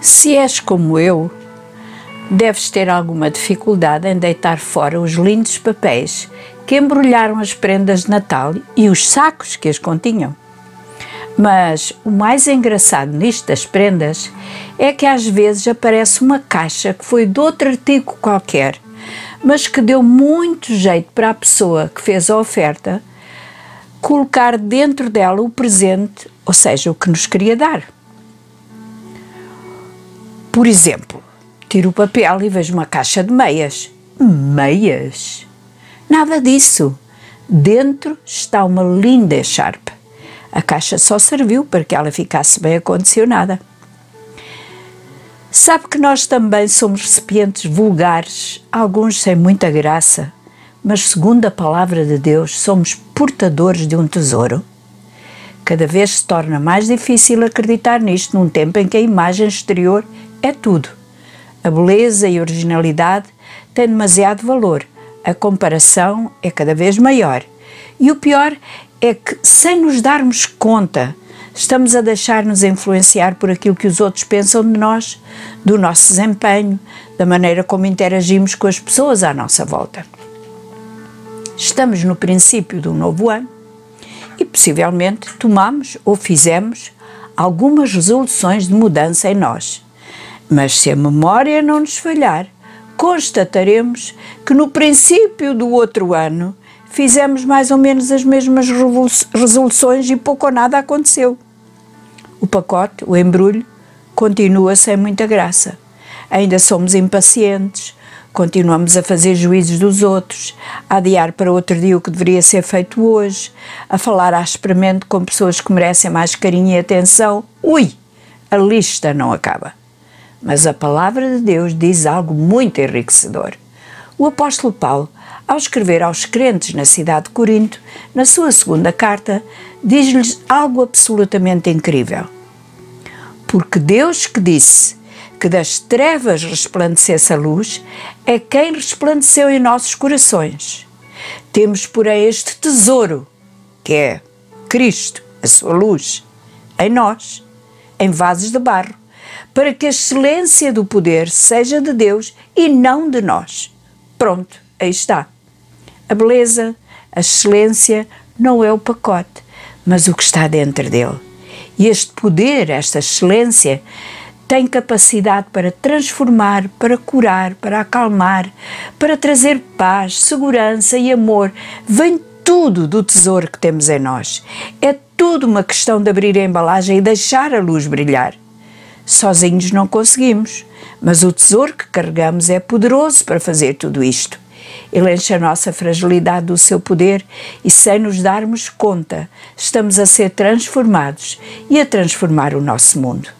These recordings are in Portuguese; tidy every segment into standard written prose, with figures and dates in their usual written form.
Se és como eu, deves ter alguma dificuldade em deitar fora os lindos papéis que embrulharam as prendas de Natal e os sacos que as continham. Mas o mais engraçado nisto das prendas é que às vezes aparece uma caixa que foi de outro artigo qualquer, mas que deu muito jeito para a pessoa que fez a oferta colocar dentro dela o presente, ou seja, o que nos queria dar. Por exemplo, tiro o papel e vejo uma caixa de meias. Meias? Nada disso. Dentro está uma linda echarpe. A caixa só serviu para que ela ficasse bem acondicionada. Sabe que nós também somos recipientes vulgares, alguns sem muita graça, mas segundo a palavra de Deus somos portadores de um tesouro. Cada vez se torna mais difícil acreditar nisto num tempo em que a imagem exterior é tudo. A beleza e a originalidade têm demasiado valor, a comparação é cada vez maior e o pior é que, sem nos darmos conta, estamos a deixar-nos influenciar por aquilo que os outros pensam de nós, do nosso desempenho, da maneira como interagimos com as pessoas à nossa volta. Estamos no princípio de um novo ano e, possivelmente, tomamos ou fizemos algumas resoluções de mudança em nós. Mas se a memória não nos falhar, constataremos que no princípio do outro ano fizemos mais ou menos as mesmas resoluções e pouco ou nada aconteceu. O pacote, o embrulho, continua sem muita graça. Ainda somos impacientes, continuamos a fazer juízos dos outros, a adiar para outro dia o que deveria ser feito hoje, a falar asperamente com pessoas que merecem mais carinho e atenção. Ui, a lista não acaba. Mas a palavra de Deus diz algo muito enriquecedor. O apóstolo Paulo, ao escrever aos crentes na cidade de Corinto, na sua segunda carta, diz-lhes algo absolutamente incrível. Porque Deus que disse que das trevas resplandecesse a luz, é quem resplandeceu em nossos corações. Temos, porém, este tesouro, que é Cristo, a sua luz, em nós, em vasos de barro, para que a excelência do poder seja de Deus e não de nós. Pronto, aí está. A beleza, a excelência, não é o pacote, mas o que está dentro dele. E este poder, esta excelência, tem capacidade para transformar, para curar, para acalmar, para trazer paz, segurança e amor. Vem tudo do tesouro que temos em nós. É tudo uma questão de abrir a embalagem e deixar a luz brilhar. Sozinhos não conseguimos, mas o tesouro que carregamos é poderoso para fazer tudo isto. Ele enche a nossa fragilidade do seu poder e, sem nos darmos conta, estamos a ser transformados e a transformar o nosso mundo.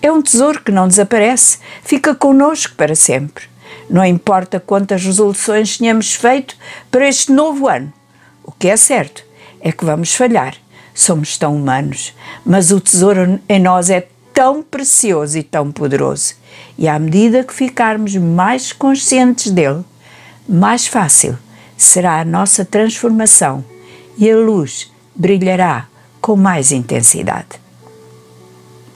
É um tesouro que não desaparece, fica connosco para sempre. Não importa quantas resoluções tenhamos feito para este novo ano. O que é certo é que vamos falhar, somos tão humanos, mas o tesouro em nós é tão precioso e tão poderoso. E à medida que ficarmos mais conscientes dele, mais fácil será a nossa transformação e a luz brilhará com mais intensidade.